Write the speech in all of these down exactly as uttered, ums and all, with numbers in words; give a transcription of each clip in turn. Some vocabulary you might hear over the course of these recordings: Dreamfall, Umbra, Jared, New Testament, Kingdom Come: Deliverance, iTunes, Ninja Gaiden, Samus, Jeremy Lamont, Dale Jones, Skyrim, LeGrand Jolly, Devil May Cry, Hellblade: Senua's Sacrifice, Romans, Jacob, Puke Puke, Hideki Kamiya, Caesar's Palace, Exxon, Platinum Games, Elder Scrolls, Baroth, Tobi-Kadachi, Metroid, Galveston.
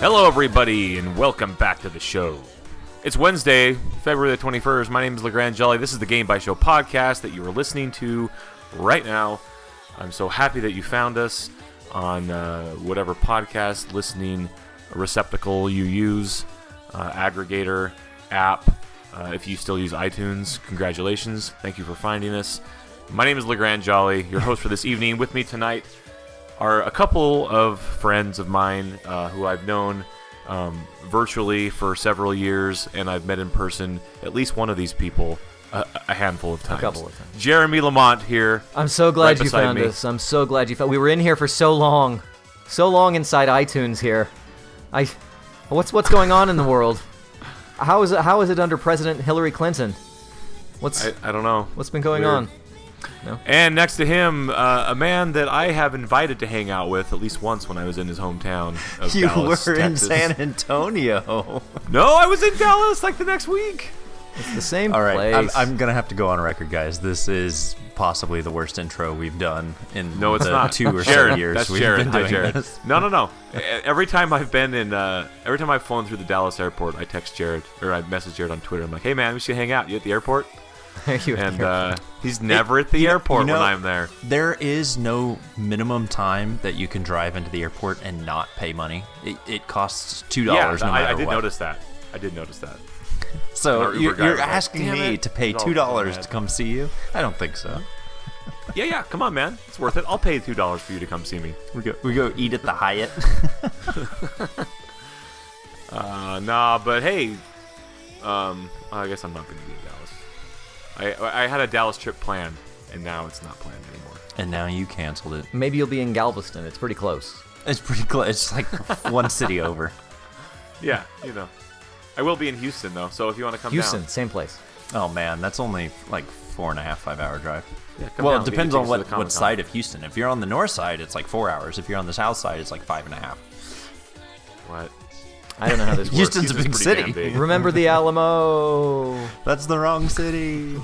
Hello, everybody, and welcome back to the show. It's Wednesday, February the twenty-first. My name is LeGrand Jolly. This is the Game by Show podcast that you are listening to right now. I'm so happy that you found us on uh, whatever podcast listening receptacle you use, uh, aggregator, app. Uh, if you still use iTunes, congratulations. Thank you for finding us. My name is LeGrand Jolly, your host for this evening. With me tonight are a couple of friends of mine uh, who I've known um, virtually for several years, and I've met in person at least one of these people a, a handful of times. A couple of times. Jeremy Lamont here. I'm so glad right you found me. us. I'm so glad you found. We were in here for so long, so long inside iTunes here. I, what's what's going on in the world? How is it? How is it under President Hillary Clinton? What's I, I don't know. What's been going Weird. on? No. And next to him, uh, a man that I have invited to hang out with at least once when I was in his hometown of you Dallas, were Texas. In San Antonio. No, I was in Dallas like the next week. It's the same All right, place. I'm, I'm going to have to go on record, guys. This is possibly the worst intro we've done in no, it's the not. two or Jared, so years that's we've Jared. been doing Hi, Jared. this. No, no, no. Every time I've been in, uh, every time I've flown through the Dallas airport, I text Jared, or I message Jared on Twitter. I'm like, hey, man, we should hang out. You at the airport? And uh, he's never it, at the airport you know, when I'm there. There is no minimum time that you can drive into the airport and not pay money. It, it costs two dollars yeah, no matter what. I, I did what. notice that. I did notice that. So you're, you're asking like, me it, to pay two dollars to come see you? I don't think so. Yeah, yeah. Come on, man. It's worth it. I'll pay two dollars for you to come see me. We go, we go eat at the Hyatt. uh, nah, but hey, um, I guess I'm not going to do that. I, I had a Dallas trip planned, and now it's not planned anymore. And now you canceled it. Maybe you'll be in Galveston. It's pretty close. It's pretty close. It's like one city over. Yeah, you know. I will be in Houston, though, so if you want to come Houston, down. Houston, same place. Oh, man, that's only like four and a half, five-hour drive. Yeah, come well, down. It depends on what, what side of Houston. If you're on the north side, it's like four hours. If you're on the south side, it's like five and a half. What? I don't know how this works. Houston's a big city. Big. Remember the Alamo. That's the wrong city.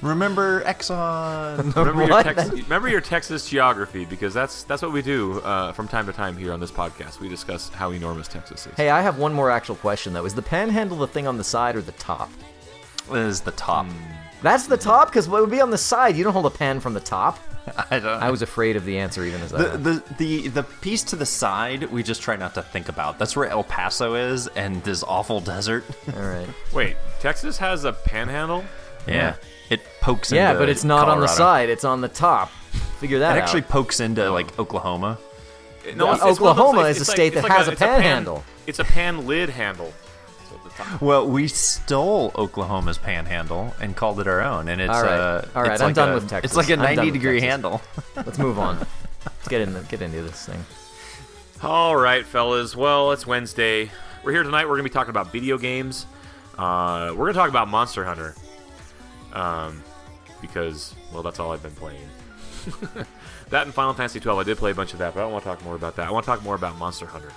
Remember Exxon. Remember, your Tex- remember your Texas geography, because that's that's what we do uh, from time to time here on this podcast. We discuss how enormous Texas is. Hey, I have one more actual question, though. Is the panhandle the thing on the side or the top? It is the top. Mm. That's the top? Because what would be on the side? You don't hold a pan from the top. I don't. I was afraid of the answer, even as I the, the the the piece to the side. We just try not to think about. That's where El Paso is, and this awful desert. All right. Wait, Texas has a panhandle. Yeah, it pokes. Yeah, into but it's not Colorado. On the side. It's on the top. Figure that out. It actually out. pokes into like Oklahoma. No, yeah, it's, Oklahoma it's like, is a state like, that like has a, a panhandle. Pan, it's a pan lid handle. Well, we stole Oklahoma's panhandle and called it our own, and it's all right. Uh, all right, I'm like done a, with Texas. It's like a ninety-degree handle. Let's move on. Let's get in the, get into this thing. All right, fellas. Well, it's Wednesday. We're here tonight. We're going to be talking about video games. Uh, we're going to talk about Monster Hunter, um, because well, that's all I've been playing. That and Final Fantasy twelve. I did play a bunch of that, but I don't want to talk more about that. I want to talk more about Monster Hunter.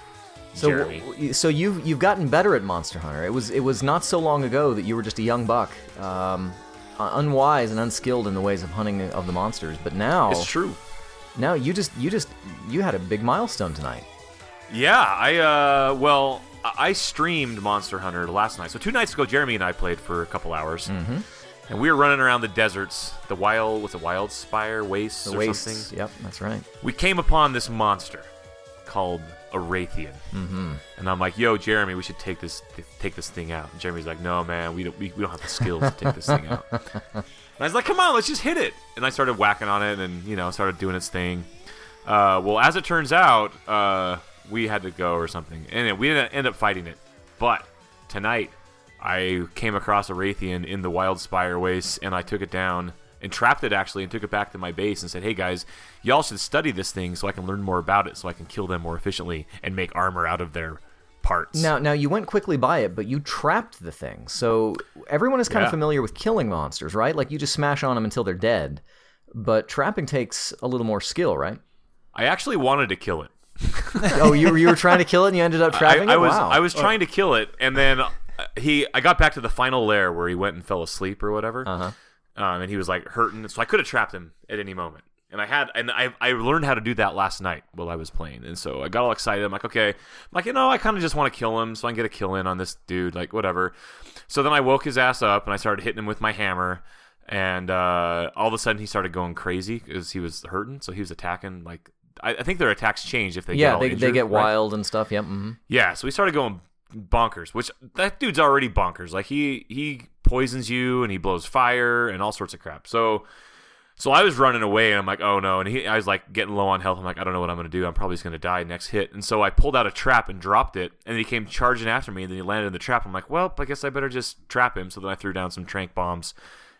So, Jeremy. so you've you've gotten better at Monster Hunter. It was it was not so long ago that you were just a young buck, um, unwise and unskilled in the ways of hunting of the monsters. But now it's true. Now you just you just you had a big milestone tonight. Yeah, I uh, well I streamed Monster Hunter last night. So two nights ago, Jeremy and I played for a couple hours, mm-hmm. and we were running around the deserts, the wild what's a Wildspire Waste or wastes, something. Yep, that's right. We came upon this monster called a Rathian, mm-hmm. and I'm like, "Yo, Jeremy, we should take this th- take this thing out." And Jeremy's like, "No, man, we don't we, we don't have the skills to take this thing out." And I was like, "Come on, let's just hit it." And I started whacking on it, and you know, started doing its thing. Uh, well, as it turns out, uh, we had to go or something, and we didn't end up fighting it. But tonight, I came across a Rathian in the Wildspire Waste, and I took it down and trapped it actually, and took it back to my base and said, "Hey guys, y'all should study this thing so I can learn more about it, so I can kill them more efficiently and make armor out of their parts." Now, now you went quickly by it, but you trapped the thing. So everyone is kind yeah. of familiar with killing monsters, right? Like you just smash on them until they're dead. But trapping takes a little more skill, right? I actually wanted to kill it. oh, you you were trying to kill it, and you ended up trapping I, I it. Was, wow. I was trying to kill it, and then he I got back to the final lair where he went and fell asleep or whatever. Uh huh. Um, and he was like hurting, so I could have trapped him at any moment. And I had, and I I learned how to do that last night while I was playing. And so I got all excited. I'm like, okay, I'm like, you know, I kind of just want to kill him so I can get a kill in on this dude, like whatever. So then I woke his ass up and I started hitting him with my hammer. And uh, all of a sudden he started going crazy because he was hurting. So he was attacking, like, I, I think their attacks change if they yeah, get all they, injured, they get right? wild and stuff. Yep. Mm-hmm. Yeah. So he started going bonkers, which that dude's already bonkers. Like he he poisons you and he blows fire and all sorts of crap. So. So I was running away, and I'm like, oh, no. And he, I was, like, getting low on health. I'm like, I don't know what I'm going to do. I'm probably just going to die next hit. And so I pulled out a trap and dropped it, and then he came charging after me, and then he landed in the trap. I'm like, well, I guess I better just trap him. So then I threw down some trank bombs,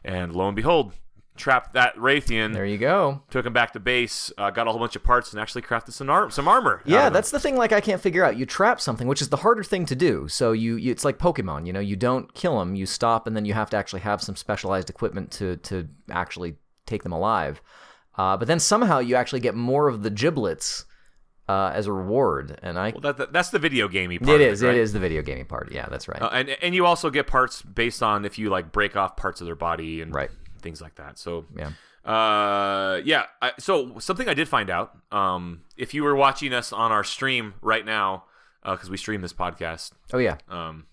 and lo and behold, trapped that Rathian. There you go. Took him back to base, uh, got a whole bunch of parts, and actually crafted some, ar- some armor. Yeah, that's the thing, like, I can't figure out. You trap something, which is the harder thing to do. So you, you it's like Pokemon, you know. You don't kill them. You stop, and then you have to actually have some specialized equipment to, to actually take them alive. Uh, but then somehow you actually get more of the giblets uh, as a reward. And I well, that, that, that's the video gamey part. It is. It, right? It is the video gamey part. Yeah, that's right. Uh, and and you also get parts based on if you like break off parts of their body and right. things like that. So yeah. Uh, yeah. I, so something I did find out, um, if you were watching us on our stream right now, because uh, we stream this podcast. Oh, yeah. Um,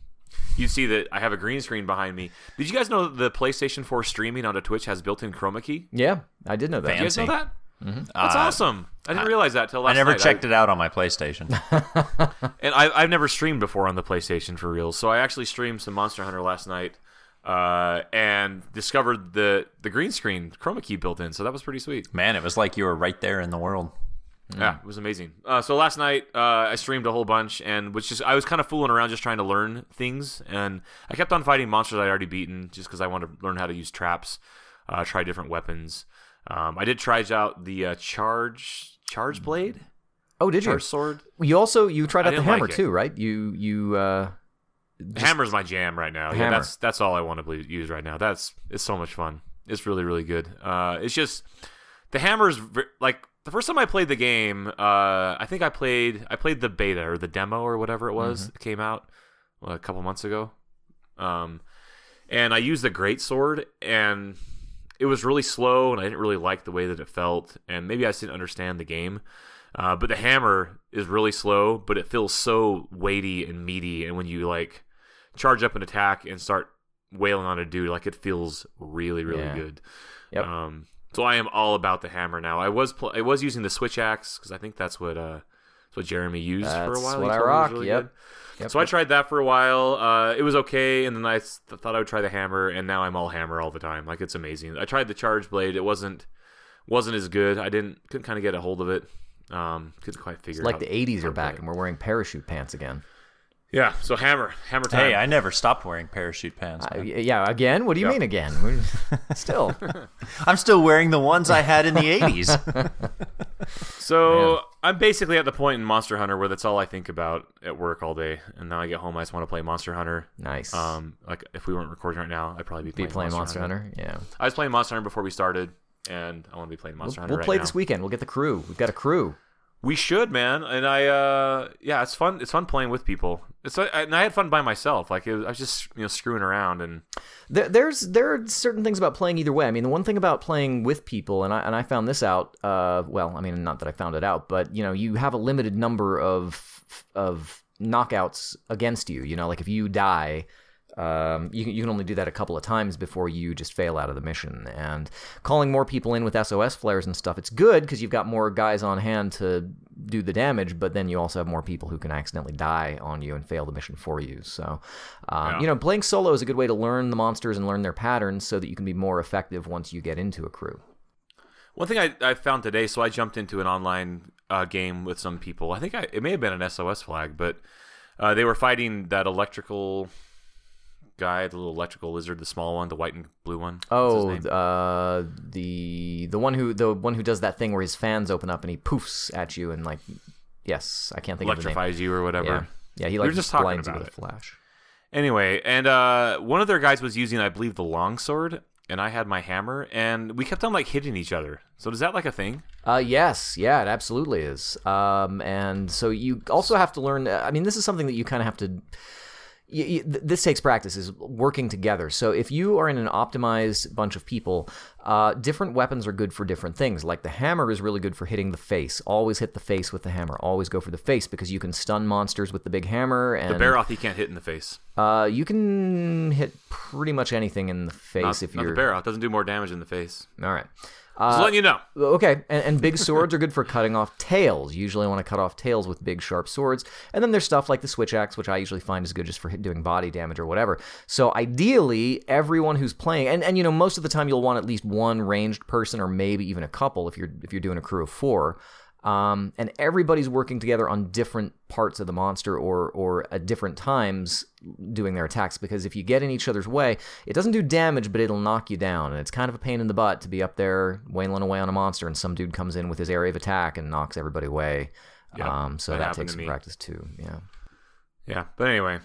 you see that I have a green screen behind me. Did you guys know that the PlayStation four streaming onto Twitch has built-in chroma key? Yeah, I did know that. Fancy. You guys know that? Mm-hmm. That's uh, awesome. I didn't I, realize that till last night. I never night. checked I, it out on my PlayStation. And I, I've never streamed before on the PlayStation for real, so I actually streamed some Monster Hunter last night uh, and discovered the, the green screen chroma key built in, so that was pretty sweet. Man, it was like you were right there in the world. Yeah, it was amazing. Uh, so last night uh, I streamed a whole bunch, and was just I was kind of fooling around, just trying to learn things, and I kept on fighting monsters I'd already beaten, just because I wanted to learn how to use traps, uh, try different weapons. Um, I did try out the uh, charge charge blade. Oh, did charge you? Sword. You also you tried out the hammer like too, right? You you uh, just... hammer's my jam right now. Hammer. Yeah, that's that's all I want to use right now. That's it's so much fun. It's really really good. Uh, it's just the hammer's like. The first time I played the game, uh, I think I played I played the beta or the demo or whatever it was mm-hmm. that came out well, a couple months ago. Um, and I used the greatsword, and it was really slow, and I didn't really like the way that it felt, and maybe I just didn't understand the game. Uh, but the hammer is really slow, but it feels so weighty and meaty, and when you like charge up an attack and start wailing on a dude, like it feels really, really yeah. good. Yep. Um, So I am all about the hammer now. I was pl- I was using the switch axe because I think that's what uh, that's what Jeremy used that's for a while. That's what I rock. Really yep. yep. So I tried that for a while. Uh, it was okay, and then I th- thought I would try the hammer, and now I'm all hammer all the time. Like it's amazing. I tried the charge blade. It wasn't wasn't as good. I didn't couldn't kind of get a hold of it. Um, couldn't quite figure. It's like out. Like the eighties are back, and we're wearing parachute pants again. Yeah, so hammer, hammer time. Hey, I never stopped wearing parachute pants. Uh, yeah, again? What do you yep. mean again? We're, still. I'm still wearing the ones I had in the eighties. So yeah. I'm basically at the point in Monster Hunter where that's all I think about at work all day. And now I get home, I just want to play Monster Hunter. Nice. Um, Like if we weren't recording right now, I'd probably be playing, be playing Monster, Monster Hunter. Hunter. Yeah. I was playing Monster Hunter before we started, and I want to be playing Monster we'll, Hunter We'll right play now. This weekend. We'll get the crew. We've got a crew. We should, man, and I, uh, yeah, it's fun. It's fun playing with people. It's I, and I had fun by myself. Like it was, I was just, you know, screwing around and. There, there's there are certain things about playing either way. I mean, the one thing about playing with people, and I and I found this out. Uh, well, I mean, not that I found it out, but you know, you have a limited number of of knockouts against you. You know, like if you die. Um, you can, you can only do that a couple of times before you just fail out of the mission. And calling more people in with S O S flares and stuff, it's good because you've got more guys on hand to do the damage, but then you also have more people who can accidentally die on you and fail the mission for you. So, um, yeah. you know, playing solo is a good way to learn the monsters and learn their patterns so that you can be more effective once you get into a crew. One thing I, I found today, so I jumped into an online uh, game with some people. I think I, it may have been an S O S flag, but uh, they were fighting that electrical... guy, the little electrical lizard, the small one, the white and blue one. Oh, uh, the the one who the one who does that thing where his fans open up and he poofs at you and like, yes, I can't think of the name. Electrifies you or whatever. Yeah, yeah he like we just blinds you with a flash. Anyway, and uh, one of their guys was using, I believe, the longsword, and I had my hammer, and we kept on like hitting each other. So is that like a thing? Uh, yes, yeah, it absolutely is. Um, and so you also have to learn. I mean, this is something that you kind of have to. you, you, this takes practice, is working together. So if you are in an optimized bunch of people, uh, different weapons are good for different things. Like the hammer is really good for hitting the face. Always hit the face with the hammer. Always go for the face, because you can stun monsters with the big hammer. And the Baroth you can't hit in the face. Uh, you can hit pretty much anything in the face not, if not you're... Not the Baroth. It doesn't do more damage in the face. All right. Just letting you know. Uh, okay, and, and big swords are good for cutting off tails. You usually want to cut off tails with big, sharp swords. And then there's stuff like the switch axe, which I usually find is good just for doing body damage or whatever. So ideally, everyone who's playing, and, and you know, most of the time you'll want at least one ranged person, or maybe even a couple if you're if you're doing a crew of four. Um, and everybody's working together on different parts of the monster, or or at different times doing their attacks, because if you get in each other's way, it doesn't do damage, but it'll knock you down, and it's kind of a pain in the butt to be up there wailing away on a monster, and some dude comes in with his area of attack and knocks everybody away. Yep, um, so that, that takes some practice too. Yeah, yeah. But anyway,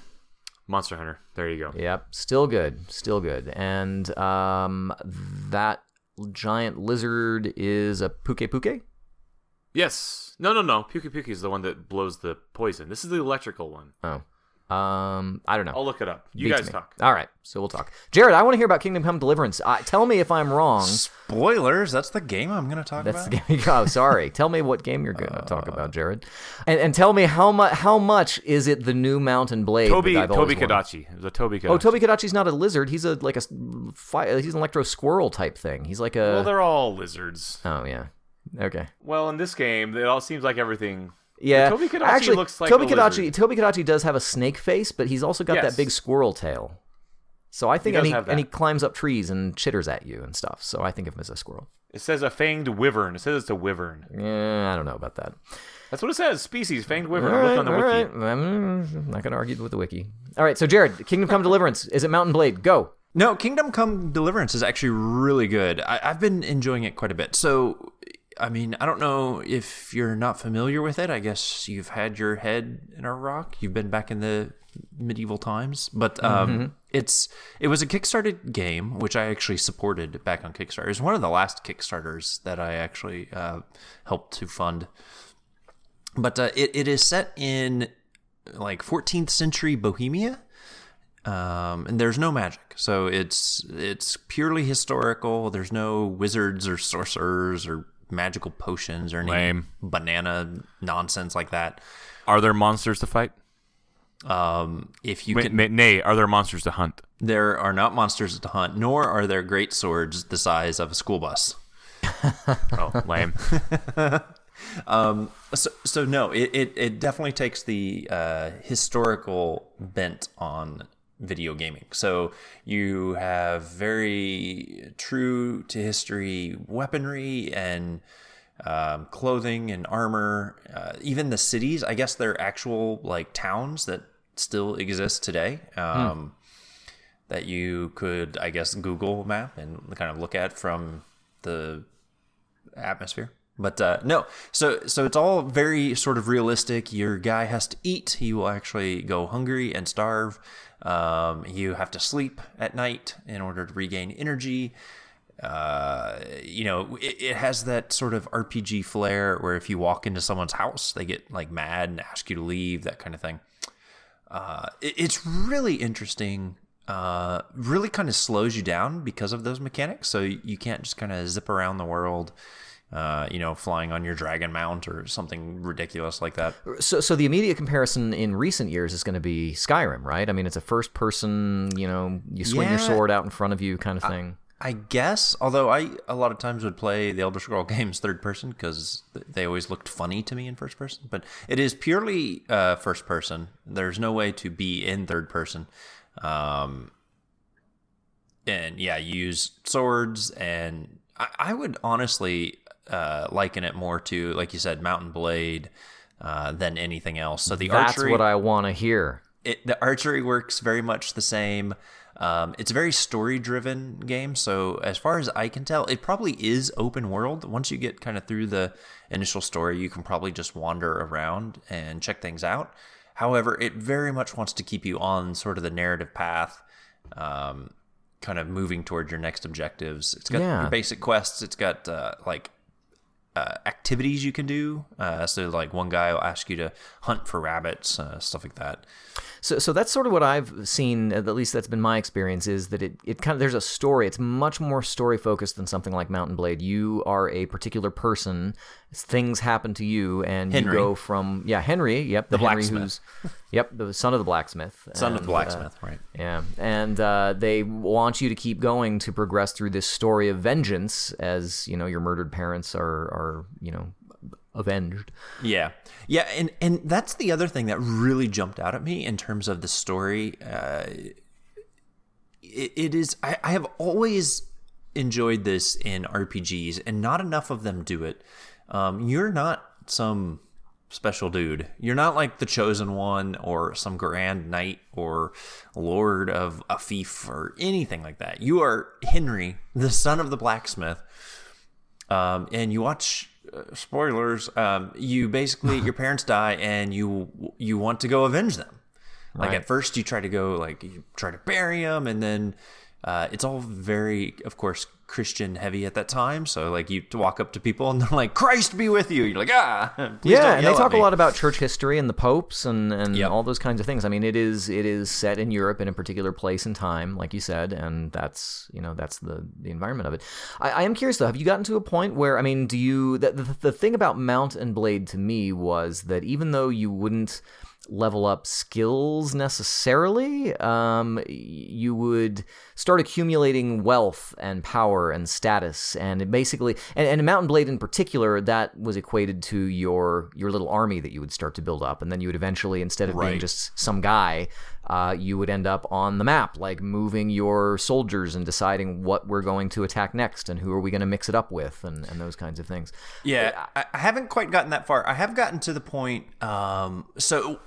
Monster Hunter, there you go. Yep, still good, still good, and um, that giant lizard is a puke puke. Yes. No, no, no. Puke Puke is the one that blows the poison. This is the electrical one. Oh. Um, I don't know. I'll look it up. You Beats guys me. Talk. All right. So we'll talk. Jared, I want to hear about Kingdom Come Deliverance. Uh, tell me if I'm wrong. Spoilers. That's the game I'm going to talk that's about. That's the game. Oh, sorry. Tell me what game you're going to uh, talk about, Jared. And and tell me how much how much is it the new Mountain Blade? Tobi Tobi-Kadachi. It was a Tobi-Kadachi. Oh, Tobi-Kadachi's not a lizard. He's a like a fi- he's an electro squirrel type thing. He's like a Well, they're all lizards. Oh, yeah. Okay. Well, in this game, it all seems like everything. Yeah. Like, Tobi-Kadachi actually looks like Tobi-Kadachi. Tobi-Kadachi does have a snake face, but he's also got yes. that big squirrel tail. So I think, he and, he, and he climbs up trees and chitters at you and stuff. So I think of him as a squirrel. It says a fanged wyvern. It says it's a wyvern. Yeah, I don't know about that. That's what it says. Species fanged wyvern. All right, look on the all wiki. Right. I'm not going to argue with the wiki. All right. So Jared, Kingdom Come Deliverance. Is it Mountain Blade? Go. No, Kingdom Come Deliverance is actually really good. I, I've been enjoying it quite a bit. So. I mean, I don't know if you're not familiar with it. I guess you've had your head in a rock. You've been back in the medieval times. But um, mm-hmm. it's it was a Kickstarter game, which I actually supported back on Kickstarter. It was one of the last Kickstarters that I actually uh, helped to fund. But uh, it, it is set in like fourteenth century Bohemia. Um, and there's no magic, so it's it's purely historical. There's no wizards or sorcerers or magical potions or any Lame. banana nonsense like that. Are there monsters to fight? Um, if you may, can, may, nay, are there monsters to hunt? There are not monsters to hunt, nor are there great swords the size of a school bus. oh, lame. um, so, so no, it, it, it definitely takes the uh, historical bent on video gaming. So you have very true to history weaponry and um, clothing and armor, uh, even the cities. I guess they're actual like towns that still exist today um, hmm. that you could, I guess, Google map and kind of look at from the atmosphere. But uh, no, so so it's all very sort of realistic. Your guy has to eat. He will actually go hungry and starve. Um, you have to sleep at night in order to regain energy. Uh, you know, it, it has that sort of R P G flair where if you walk into someone's house, they get like mad and ask you to leave, that kind of thing. Uh, it, it's really interesting. Uh, really kind of slows you down because of those mechanics. So you can't just kind of zip around the world. Uh, you know, flying on your dragon mount or something ridiculous like that. So so the immediate comparison in recent years is going to be Skyrim, right? I mean, it's a first person, you know, you swing yeah, your sword out in front of you kind of thing. I, I guess, although I a lot of times would play the Elder Scrolls games third person because they always looked funny to me in first person. But it is purely uh, first person. There's no way to be in third person. Um, and yeah, you use swords and I, I would honestly... Uh, liken it more to, like you said, Mountain Blade uh, than anything else. So the That's archery, what I want to hear. It, the archery works very much the same. Um, it's a very story-driven game. So as far as I can tell, it probably is open world. Once you get kind of through the initial story, you can probably just wander around and check things out. However, it very much wants to keep you on sort of the narrative path, um, kind of moving toward your next objectives. It's got yeah. your basic quests. It's got uh, like uh, activities you can do. Uh, so like one guy will ask you to hunt for rabbits, uh, stuff like that. So so that's sort of what I've seen, at least that's been my experience, is that it, it kind of, there's a story. It's much more story focused than something like Mountain Blade. You are a particular person, things happen to you, and Henry. you go from, yeah, Henry, yep, the, the Henry blacksmith. who's, yep, the son of the blacksmith. Son and, of the blacksmith, uh, right. Yeah, and uh, they want you to keep going to progress through this story of vengeance as, you know, your murdered parents are, are you know, avenged. Yeah. Yeah, and, and that's the other thing that really jumped out at me in terms of the story. Uh, it, it is, I, I have always enjoyed this in R P Gs, and not enough of them do it. Um, you're not some special dude. You're not like the chosen one or some grand knight or lord of a fief or anything like that. You are Henry, the son of the blacksmith. Um, and you watch uh, spoilers. Um, you basically, your parents die and you, you want to go avenge them. Right. Like at first you try to go, like you try to bury them, and then, uh, it's all very, of course, Christian heavy at that time, so like you walk up to people and they're like, "Christ be with you." You're like, ah, please yeah. Don't and they talk a lot about church history and the popes and and yep. all those kinds of things. I mean, it is it is set in Europe in a particular place and time, like you said, and that's you know that's the the environment of it. I, I am curious though. Have you gotten to a point where I mean, do you the, the the thing about Mount and Blade to me was that even though you wouldn't level up skills necessarily, um, you would start accumulating wealth and power and status, and it basically, and, and in Mountain Blade in particular, that was equated to your your little army that you would start to build up, and then you would eventually, instead of right. being just some guy, uh, you would end up on the map, like moving your soldiers and deciding what we're going to attack next and who are we going to mix it up with, and, and those kinds of things. Yeah, I, I haven't quite gotten that far. I have gotten to the point, um, so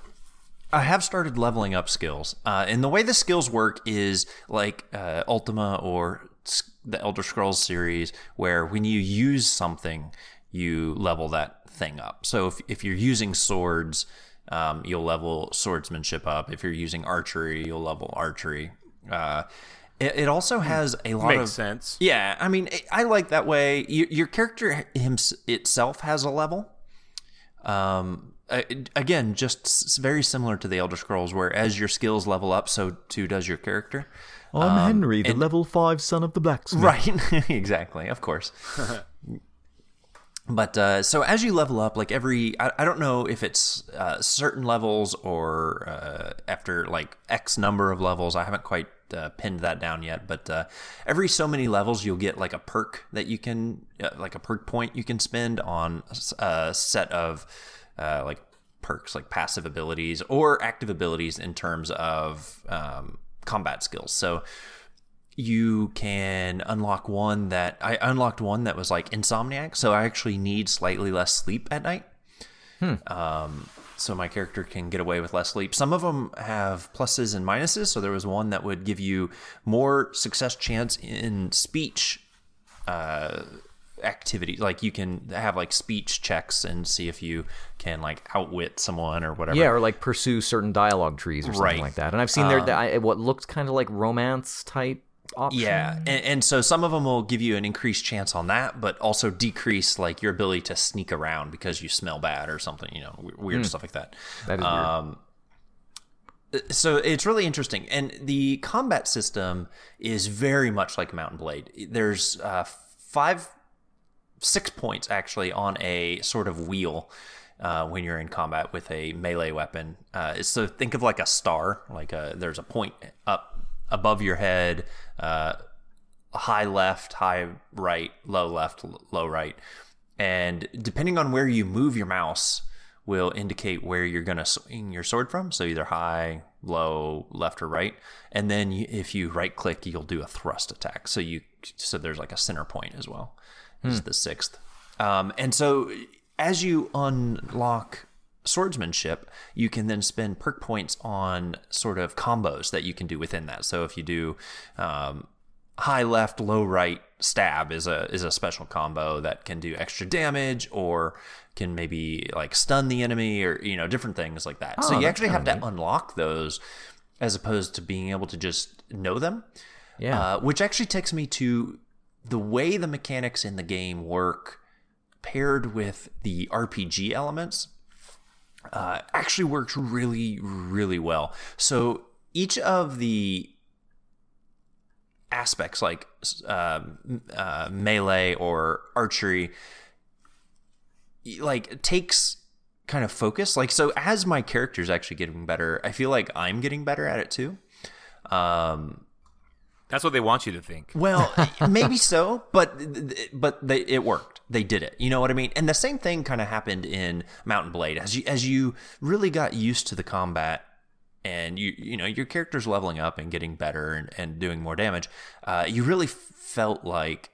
I have started leveling up skills, uh, and the way the skills work is like uh, Ultima or the Elder Scrolls series, where when you use something, you level that thing up. So if if you're using swords, um, you'll level swordsmanship up. If you're using archery, you'll level archery. Uh, it, it also has a lot Makes of... Makes sense. Yeah, I mean, I like that way. Your, your character himself itself has a level. Um... Uh, again, just very similar to the Elder Scrolls, where as your skills level up, so too does your character. I'm um, Henry, the and, level five son of the blacksmith. Right, exactly, of course. But uh, so as you level up, like every, I, I don't know if it's uh, certain levels or uh, after like X number of levels, I haven't quite uh, pinned that down yet, but uh, every so many levels you'll get like a perk that you can, uh, like a perk point you can spend on a set of Uh, like perks, like passive abilities or active abilities in terms of um, combat skills. So you can unlock one that I unlocked one that was like insomniac. So I actually need slightly less sleep at night. Hmm. Um, so my character can get away with less sleep. Some of them have pluses and minuses. So there was one that would give you more success chance in speech uh activity, like you can have like speech checks and see if you can like outwit someone or whatever. Yeah, or like pursue certain dialogue trees or something right. like that. And I've seen um, there I, what looked kind of like romance type options. Yeah, and, and so some of them will give you an increased chance on that, but also decrease like your ability to sneak around because you smell bad or something. You know, weird mm. stuff like that. That is um, weird. So it's really interesting, and the combat system is very much like Mountain Blade. There's uh, five. Six points actually on a sort of wheel uh, when you're in combat with a melee weapon. Uh, so think of like a star, like a, there's a point up above your head, uh, high left, high right, low left, low right. And depending on where you move your mouse will indicate where you're going to swing your sword from. So either high, low, left or right. And then you, if you right click, you'll do a thrust attack. So you so there's like a center point as well. Is the sixth. Um, and so as you unlock swordsmanship, you can then spend perk points on sort of combos that you can do within that. So if you do um, high left, low right stab is a is a special combo that can do extra damage or can maybe like stun the enemy or, you know, different things like that. Oh, so you actually have to neat. unlock those as opposed to being able to just know them. Yeah. Uh, which actually takes me to the way the mechanics in the game work paired with the R P G elements uh, actually works really, really well. So each of the aspects like uh, uh, melee or archery like takes kind of focus. Like, so as my character's actually getting better, I feel like I'm getting better at it too. Um, That's what they want you to think. Well, maybe so, but but they, it worked. They did it. You know what I mean? And the same thing kind of happened in Mountain Blade. As you, as you really got used to the combat and you you know your character's leveling up and getting better and, and doing more damage, uh, you really felt like,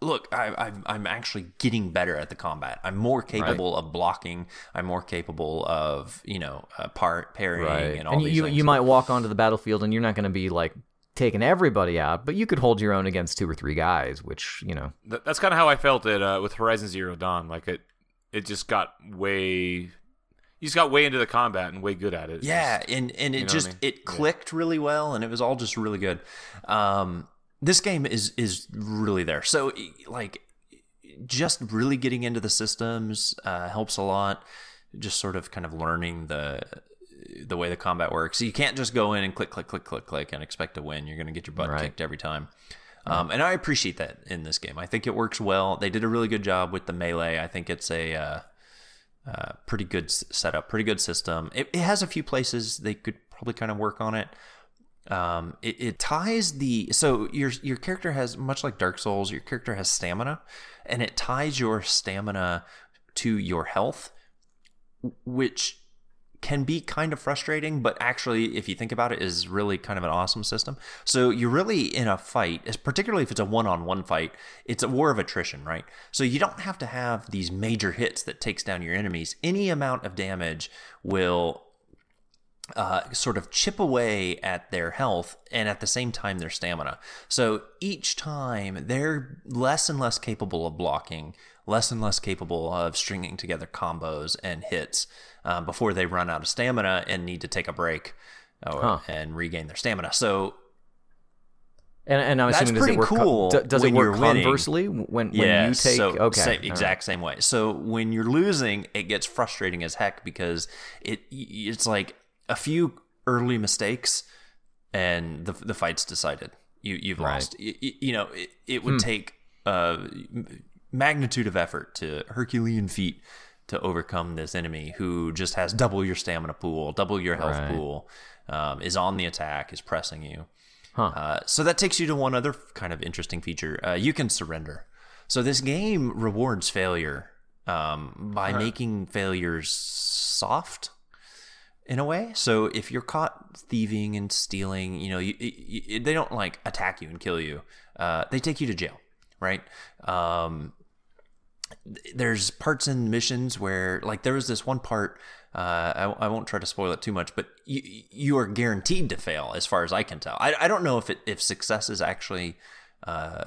look, I, I'm, I'm actually getting better at the combat. I'm more capable right. of blocking. I'm more capable of, you know, uh, par- parrying right. and all and these you, things. You might walk onto the battlefield and you're not going to be like taking everybody out, but you could hold your own against two or three guys, which, you know. That's kind of how I felt it uh, with Horizon Zero Dawn. Like, it it just got way... You just got way into the combat and way good at it. Yeah, just, and, and it just, I mean? it clicked yeah. really well, and it was all just really good. Um, this game is is really there. So, like, just really getting into the systems uh, helps a lot. Just sort of kind of learning the... the way the combat works. So you can't just go in and click, click, click, click, click and expect to win. You're going to get your butt right. kicked every time. Right. Um, and I appreciate that in this game. I think it works well. They did a really good job with the melee. I think it's a uh, uh, pretty good setup, pretty good system. It, it has a few places they could probably kind of work on it. Um, it, it ties the... So your your character has, much like Dark Souls, your character has stamina, and it ties your stamina to your health, which... can be kind of frustrating, but actually, if you think about it, is really kind of an awesome system. So you're really in a fight, particularly if it's a one-on-one fight, it's a war of attrition, right? So you don't have to have these major hits that takes down your enemies. Any amount of damage will uh, sort of chip away at their health and at the same time their stamina. So each time, they're less and less capable of blocking, less and less capable of stringing together combos and hits uh, before they run out of stamina and need to take a break or, huh. and regain their stamina. So, and, and I'm assuming that's pretty does it work cool. Co- does it work conversely winning? when when yeah, you take so okay same, exact right. same way? So when you're losing, it gets frustrating as heck because it it's like a few early mistakes and the the fight's decided. You you've right. lost. You, you know it, it would hmm. take. Uh, magnitude of effort to Herculean feat to overcome this enemy who just has double your stamina pool, double your health right. pool, um, is on the attack, is pressing you. Huh. Uh, so that takes you to one other kind of interesting feature. Uh, you can surrender. So this game rewards failure um, by right. making failures soft in a way. So if you're caught thieving and stealing, you know, you, you, you, they don't like attack you and kill you. Uh, they take you to jail, right? Um, there's parts in missions where, like, there was this one part, uh, I, I won't try to spoil it too much, but you, you are guaranteed to fail as far as I can tell. I, I don't know if it, if success is actually, uh,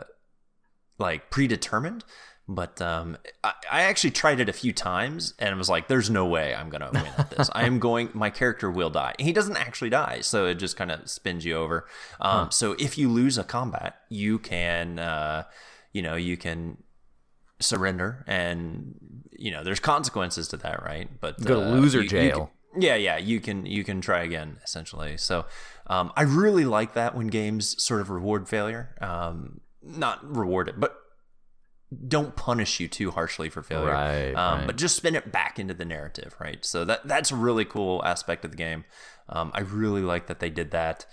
like predetermined, but, um, I, I actually tried it a few times and I was like, there's no way I'm going to win at this. I am going, my character will die. He doesn't actually die. So it just kind of spins you over. Um, huh. So if you lose a combat, you can, uh, you know, you can, surrender, and you know there's consequences to that, right? But go to uh, loser you, jail. You can, yeah, yeah. You can you can try again, essentially. So um, I really like that when games sort of reward failure, um, not reward it, but don't punish you too harshly for failure, right, um, right. but just spin it back into the narrative, right? So that that's a really cool aspect of the game. Um, I really like that they did that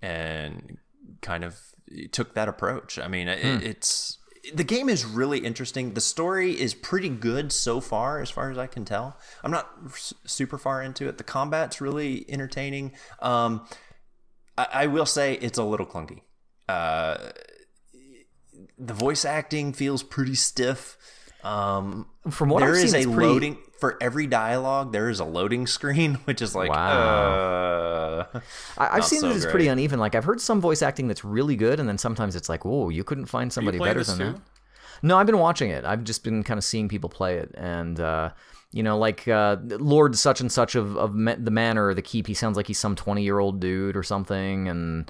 and kind of took that approach. I mean, hmm. it, it's. The game is really interesting. The story is pretty good so far, as far as I can tell. I'm not super far into it. The combat's really entertaining. Um, I, I will say it's a little clunky. Uh, the voice acting feels pretty stiff. Um, From what I've seen, there is a pretty... loading for every dialogue. There is a loading screen, which is like, wow. uh, I, I've seen so that it's great. Pretty uneven. Like I've heard some voice acting that's really good, and then sometimes it's like, whoa, you couldn't find somebody better than too? that. No, I've been watching it. I've just been kind of seeing people play it, and uh, you know, like uh, Lord such and such of of the manor or the keep. He sounds like he's some twenty year old dude or something, and.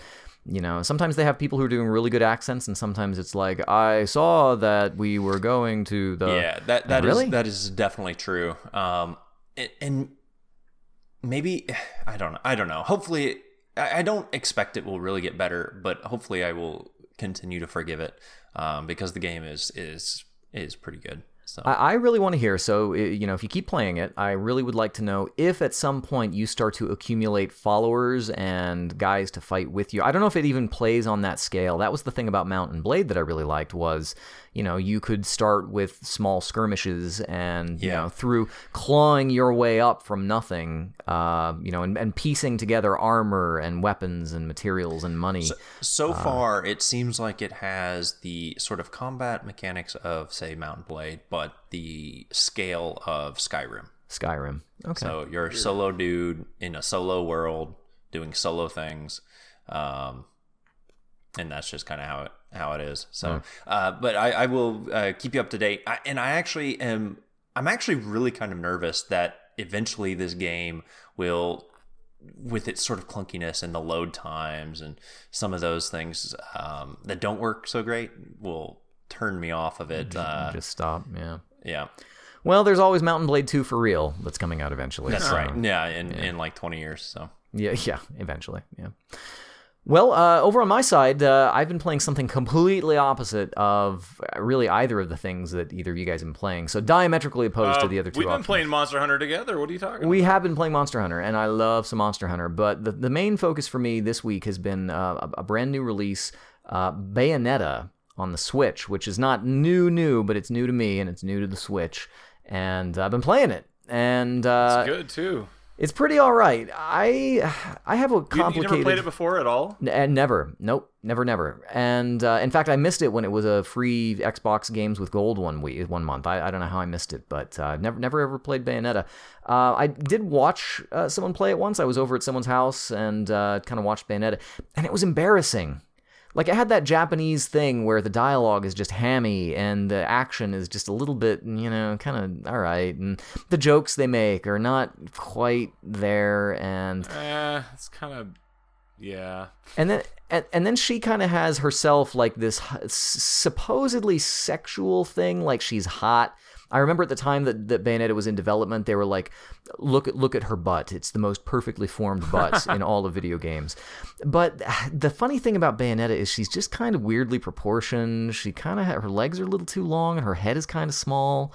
You know, sometimes they have people who are doing really good accents, and sometimes it's like, I saw that we were going to the... Yeah, that, that, really? is, that is definitely true. Um, and, and maybe, I don't, I don't know. Hopefully, I, I don't expect it will really get better, but hopefully I will continue to forgive it um, because the game is is is pretty good. So. I really want to hear, so, you know, if you keep playing it, I really would like to know if at some point you start to accumulate followers and guys to fight with you. I don't know if it even plays on that scale. That was the thing about Mount and Blade that I really liked was, you know, you could start with small skirmishes and, you yeah. know, through clawing your way up from nothing, uh, you know, and, and piecing together armor and weapons and materials and money. So, so uh, far, it seems like it has the sort of combat mechanics of, say, Mount and Blade, but... but the scale of Skyrim. Skyrim. Okay. So you're a solo dude in a solo world doing solo things. Um, and that's just kind of how it, how it is. So, mm. uh, but I, I will uh, keep you up to date. I, and I actually am, I'm actually really kind of nervous that eventually this game will, with its sort of clunkiness and the load times and some of those things um, that don't work so great, will turn me off of it. Uh, just stop. Yeah. Yeah. Well, there's always Mount and Blade two for real that's coming out eventually. That's so, right. Yeah, in, yeah. in like twenty years. So. Yeah. Yeah. Eventually. Yeah. Well, uh, over on my side, uh, I've been playing something completely opposite of really either of the things that either of you guys have been playing. So diametrically opposed uh, to the other two. We've been options. Playing Monster Hunter together. What are you talking about? We have been playing Monster Hunter, and I love some Monster Hunter. But the, the main focus for me this week has been uh, a, a brand new release, uh, Bayonetta, on the Switch, which is not new, new, but it's new to me, and it's new to the Switch, and I've been playing it, and... Uh, it's good, too. It's pretty all right. I I have a complicated... You, you never played it before at all? N- never. Nope. Never, never. And, uh, in fact, I missed it when it was a free Xbox Games with Gold one week, one month. I, I don't know how I missed it, but uh, never, never ever played Bayonetta. Uh, I did watch uh, someone play it once. I was over at someone's house and uh, kind of watched Bayonetta, and it was embarrassing. Like, I had that Japanese thing where the dialogue is just hammy and the action is just a little bit, you know, kind of all right. And the jokes they make are not quite there. And uh, it's kind of, yeah. And then and, and then she kind of has herself like this supposedly sexual thing, like she's hot. I remember at the time that, that Bayonetta was in development, they were like, look at look at her butt. It's the most perfectly formed butt in all of video games. But the funny thing about Bayonetta is she's just kind of weirdly proportioned. She kind of had, her legs are a little too long and her head is kind of small.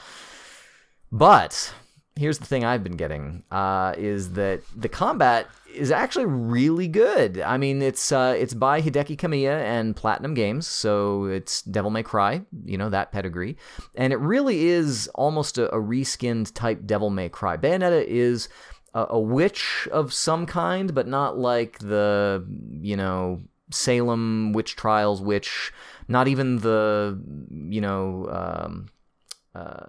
But here's the thing I've been getting uh, is that the combat is actually really good. I mean, it's uh, it's by Hideki Kamiya and Platinum Games, so it's Devil May Cry, you know, that pedigree. And it really is almost a, a reskinned type Devil May Cry. Bayonetta is a, a witch of some kind, but not like the, you know, Salem Witch Trials witch, not even the, you know... Um, uh,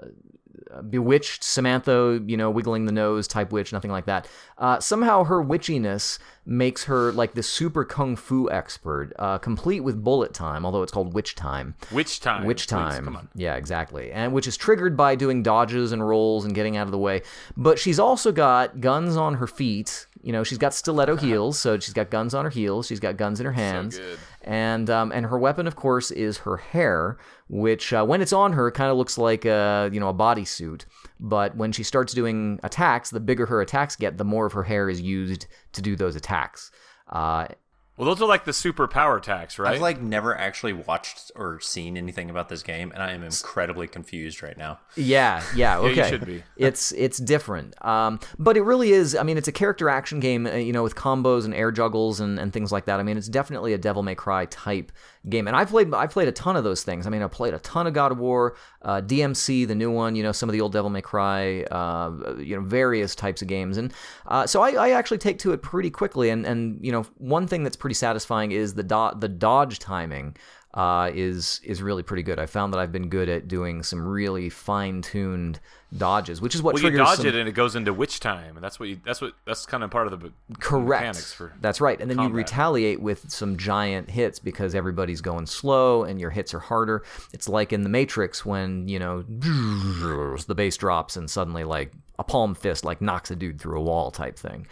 Bewitched Samantha, you know, wiggling the nose type witch, nothing like that. Uh, somehow her witchiness makes her like the super kung fu expert, uh, complete with bullet time, although it's called witch time. Witch time. Witch time. Please, come on. Yeah, exactly. And which is triggered by doing dodges and rolls and getting out of the way. But she's also got guns on her feet. You know, she's got stiletto heels, so she's got guns on her heels. She's got guns in her hands. So good. And um, and her weapon, of course, is her hair, which uh, when it's on her, kind of looks like a, you know, a bodysuit. But when she starts doing attacks, the bigger her attacks get, the more of her hair is used to do those attacks. Uh, well, those are like the superpower attacks, right? I've like never actually watched or seen anything about this game, and I am incredibly confused right now. Yeah, yeah, okay. Yeah, you should be. It's it's different, um, but it really is. I mean, it's a character action game, you know, with combos and air juggles and, and things like that. I mean, it's definitely a Devil May Cry type game, and I played I played a ton of those things. I mean, I played a ton of God of War, uh, D M C, the new one. You know, some of the old Devil May Cry, uh, you know, various types of games, and uh, so I, I actually take to it pretty quickly. And and you know, one thing that's pretty satisfying is the do- the dodge timing uh, is is really pretty good. I found that I've been good at doing some really fine-tuned dodges, which is what well, triggers. Well, you dodge some... it and it goes into witch time, and that's what you, that's what that's kind of part of the correct mechanics for. That's right, and then combat. You retaliate with some giant hits because everybody's going slow and your hits are harder. It's like in The Matrix when you know the bass drops and suddenly like a palm fist like knocks a dude through a wall type thing.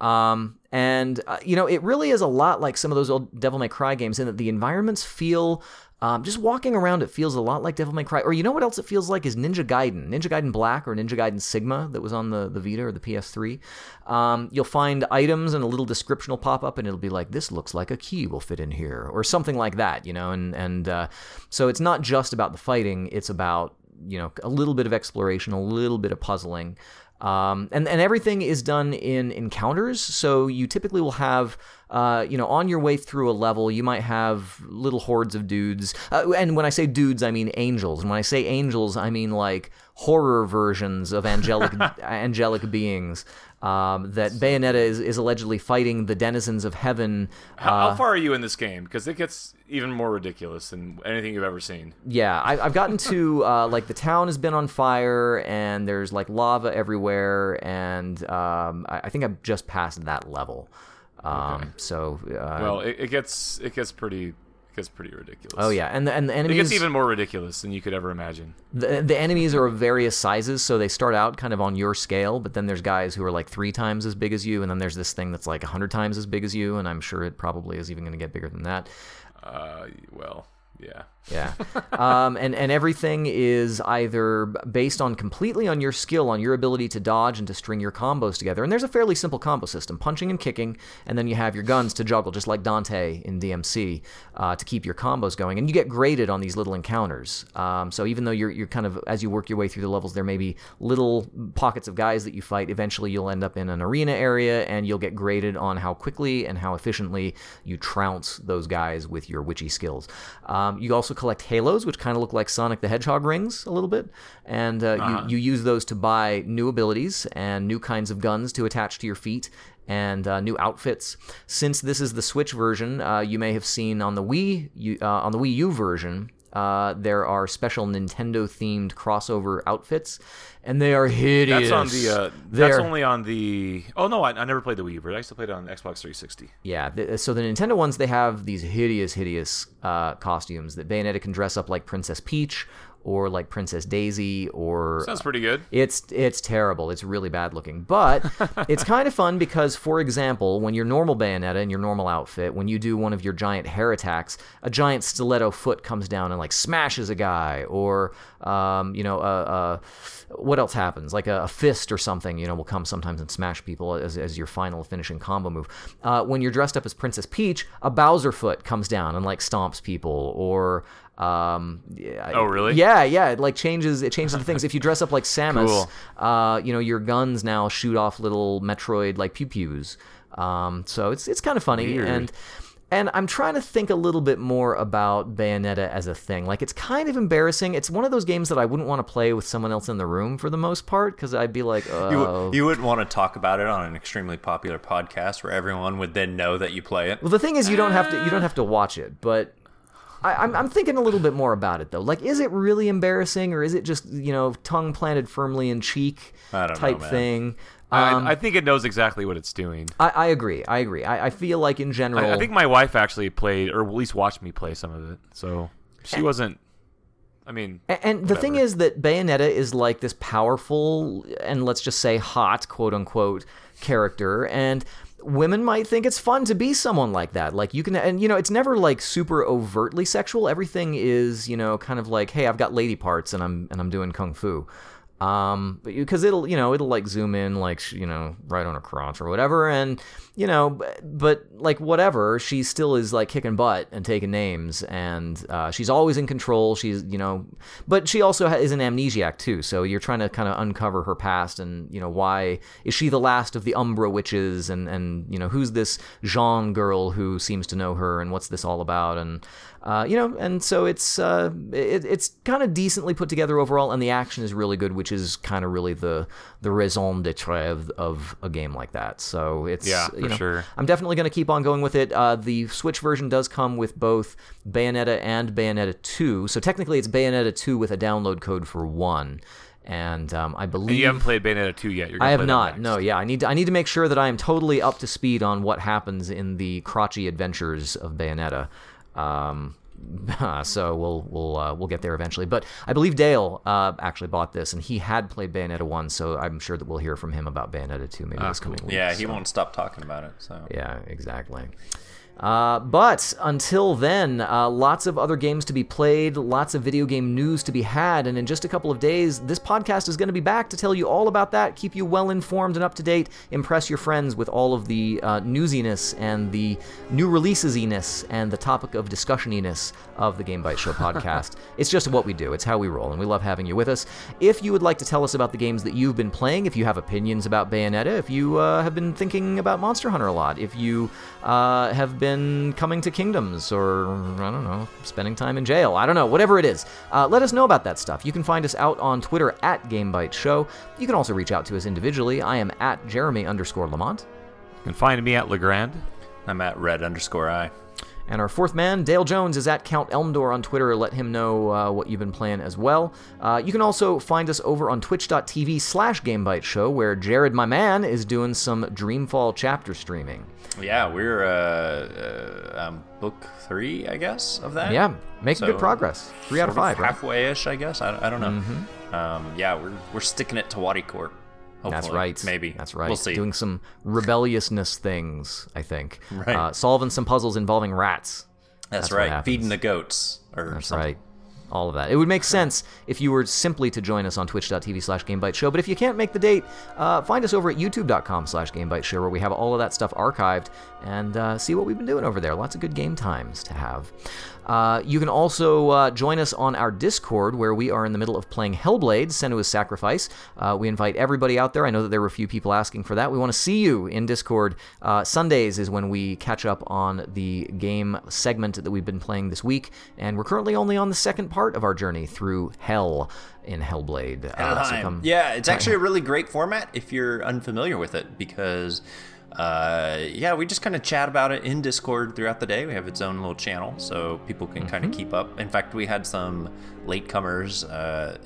Um, and uh, you know, it really is a lot like some of those old Devil May Cry games in that the environments feel. Um, just walking around, it feels a lot like Devil May Cry. Or you know what else it feels like is Ninja Gaiden. Ninja Gaiden Black or Ninja Gaiden Sigma that was on the, the Vita or the P S three. Um, you'll find items and a little description will pop up and it'll be like, this looks like a key will fit in here. Or something like that, you know. And, and uh, so it's not just about the fighting. It's about, you know, a little bit of exploration, a little bit of puzzling. Um, and, and everything is done in encounters, so you typically will have, uh, you know, on your way through a level, you might have little hordes of dudes. Uh, and when I say dudes, I mean angels. And when I say angels, I mean, like, horror versions of angelic angelic beings um, that Bayonetta is, is allegedly fighting the denizens of heaven. How, uh, how far are you in this game? Because it gets even more ridiculous than anything you've ever seen. Yeah, I, I've gotten to, uh, like, the town has been on fire, and there's, like, lava everywhere, and um, I, I think I've just passed that level. Um, okay. So... Uh, well, it, it gets it gets pretty... It's pretty ridiculous. Oh yeah, and the, and the enemies. It gets even more ridiculous than you could ever imagine. The the enemies are of various sizes, so they start out kind of on your scale, but then there's guys who are like three times as big as you, and then there's this thing that's like a hundred times as big as you, and I'm sure it probably is even going to get bigger than that. Uh, well. Yeah. yeah. Um, and, and everything is either based on completely on your skill, on your ability to dodge and to string your combos together. And there's a fairly simple combo system, punching and kicking, and then you have your guns to juggle, just like Dante in D M C, uh, to keep your combos going. And you get graded on these little encounters. Um, so even though you're, you're kind of, as you work your way through the levels, there may be little pockets of guys that you fight. Eventually you'll end up in an arena area, and you'll get graded on how quickly and how efficiently you trounce those guys with your witchy skills. Um, Um, you also collect halos, which kind of look like Sonic the Hedgehog rings a little bit, and uh, uh-huh. you, you use those to buy new abilities and new kinds of guns to attach to your feet and uh, new outfits. Since this is the Switch version, uh, you may have seen on the Wii, you, uh, on the Wii U version, uh, there are special Nintendo-themed crossover outfits, and they are hideous. That's on the. Uh, that's only on the. Oh no, I, I never played the Wii U, but I still played it on Xbox three sixty. Yeah, the, so the Nintendo ones, they have these hideous, hideous uh, costumes that Bayonetta can dress up like Princess Peach or like Princess Daisy, or sounds pretty good. Uh, it's it's terrible. It's really bad looking, but it's kind of fun because, for example, when you're normal Bayonetta in your normal outfit, when you do one of your giant hair attacks, a giant stiletto foot comes down and like smashes a guy, or um, you know, a. a what else happens? Like a, a fist or something, you know, will come sometimes and smash people as, as your final finishing combo move. Uh, when you're dressed up as Princess Peach, a Bowser foot comes down and like stomps people, or um, yeah, oh really? Yeah, yeah. It like changes. It changes the things. If you dress up like Samus, cool. uh, you know, your guns now shoot off little Metroid like pew pews. Um, so it's it's kind of funny. Weird. and. And I'm trying to think a little bit more about Bayonetta as a thing. Like, it's kind of embarrassing. It's one of those games that I wouldn't want to play with someone else in the room for the most part, because I'd be like, oh. You, you wouldn't want to talk about it on an extremely popular podcast where everyone would then know that you play it. Well, the thing is, you don't have to. You don't have to watch it, but. I, I'm, I'm thinking a little bit more about it, though. Like, is it really embarrassing, or is it just, you know, tongue planted firmly in cheek type know, thing? Um, I, I think it knows exactly what it's doing. I, I agree. I agree. I, I feel like in general... I, I think my wife actually played, or at least watched me play some of it, so she and, wasn't... I mean... And, and the thing is that Bayonetta is like this powerful, and let's just say hot, quote-unquote, character, and... Women might think it's fun to be someone like that. Like you can, and you know, it's never like super overtly sexual. Everything is, you know, kind of like, hey, I've got lady parts and I'm and I'm doing kung fu. Um, but because it'll, you know, it'll like zoom in, like you know, right on her crotch or whatever, and you know, but, but like whatever, she still is like kicking butt and taking names, and uh, she's always in control. She's, you know, but she also is an amnesiac too. So you're trying to kind of uncover her past, and you know, why is she the last of the Umbra witches, and and you know, who's this Jean girl who seems to know her, and what's this all about, and. Uh, you know, and so it's uh, it, it's kind of decently put together overall, and the action is really good, which is kind of really the the raison d'être of, of a game like that. So it's yeah, for you know, sure. I'm definitely going to keep on going with it. Uh, the Switch version does come with both Bayonetta and Bayonetta two, so technically it's Bayonetta two with a download code for one. And um, I believe... And you haven't played Bayonetta two yet. You're I have not. No, yeah. I need to, I need to make sure that I am totally up to speed on what happens in the crotchety adventures of Bayonetta. Um, so we'll we'll uh, we'll get there eventually. But I believe Dale uh, actually bought this, and he had played Bayonetta one, so I'm sure that we'll hear from him about Bayonetta two maybe uh, this coming week. Yeah, he so. won't stop talking about it. So yeah, exactly. Uh, but until then, uh, lots of other games to be played, lots of video game news to be had, and in just a couple of days, this podcast is going to be back to tell you all about that, keep you well informed and up to date, impress your friends with all of the uh, newsiness and the new releases-iness and the topic of discussion-iness of the Game Bytes Show podcast. It's just what we do. It's how we roll, and we love having you with us. If you would like to tell us about the games that you've been playing, if you have opinions about Bayonetta, if you uh, have been thinking about Monster Hunter a lot, if you uh, have been been coming to Kingdoms, or I don't know, spending time in jail, I don't know, whatever it is, uh, let us know about that stuff. You can find us out on Twitter at GameByteShow. You can also reach out to us individually. I am at Jeremy underscore Lamont. You can find me at LeGrand. I'm at Red underscore I. And our fourth man, Dale Jones, is at Count Elmdor on Twitter. Let him know uh, what you've been playing as well. Uh, you can also find us over on twitch dot t v slash Game Bytes Show, where Jared, my man, is doing some Dreamfall chapter streaming. Yeah, we're uh, uh, um, book three, I guess, of that. Yeah, making so good progress. Three out of five, right? Halfway-ish, I guess. I, I don't know. Mm-hmm. Um, yeah, we're we're sticking it to Wadi Corp. Hopefully. That's right. Maybe. That's right. We'll see. Doing some rebelliousness things, I think. Right. Uh, solving some puzzles involving rats. That's, That's right. Feeding the goats or That's something. Right. All of that. It would make sense if you were simply to join us on twitch dot t v slash Game Bytes Show, but if you can't make the date, uh, find us over at youtube dot com slash Game Bytes Show, where we have all of that stuff archived, and uh, see what we've been doing over there. Lots of good game times to have. Uh, you can also uh, join us on our Discord, where we are in the middle of playing Hellblade, Senua's Sacrifice. Uh, we invite everybody out there. I know that there were a few people asking for that. We want to see you in Discord. Uh, Sundays is when we catch up on the game segment that we've been playing this week, and we're currently only on the second part of our journey through hell in Hellblade. Uh, so come, yeah, it's hi. actually a really great format if you're unfamiliar with it, because... Uh, yeah, we just kind of chat about it in Discord throughout the day. We have its own little channel, so people can mm-hmm. kind of keep up. In fact, we had some latecomers uh,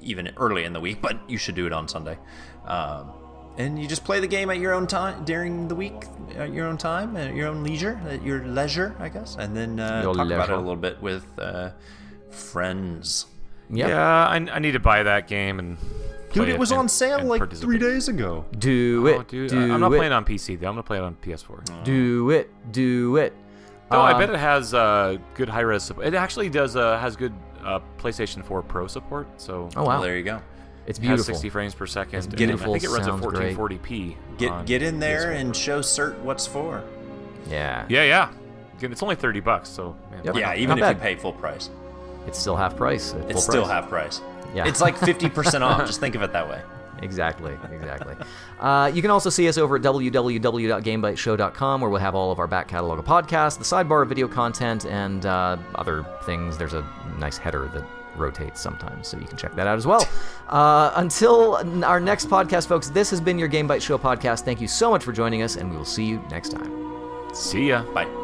even early in the week, but you should do it on Sunday. Um, and you just play the game at your own time during the week, at your own time, at your own leisure, at your leisure, I guess. And then uh, talk leisure. about it a little bit with uh, friends. Yep. Yeah, I, I need to buy that game and... Dude, it was and, on sale like three days ago. Do it, oh, dude, do I, I'm not it. playing on P C, though. I'm going to play it on P S four. Oh. Do it, do it. No, um, I bet it has uh, good high-res support. It actually does uh, has good uh, PlayStation four Pro support. So, oh, wow. Well, there you go. It's beautiful. It has sixty frames per second. It's beautiful. I think it runs Sounds at fourteen forty p. Get, get in there P S four and Pro. Show Cert what's for. Yeah. Yeah, yeah. It's only thirty bucks, so... Man, yep. Yeah, not, even not if bad. you pay full price. It's still half price. Full it's price. still half price. Yeah. It's like fifty percent off. Just think of it that way. Exactly, exactly. Uh, you can also see us over at w w w dot game byte show dot com, where we'll have all of our back catalog of podcasts, the sidebar of video content, and uh, other things. There's a nice header that rotates sometimes, so you can check that out as well. Uh, until our next podcast, folks, this has been your Game Bytes Show podcast. Thank you so much for joining us, and we will see you next time. See ya. Bye.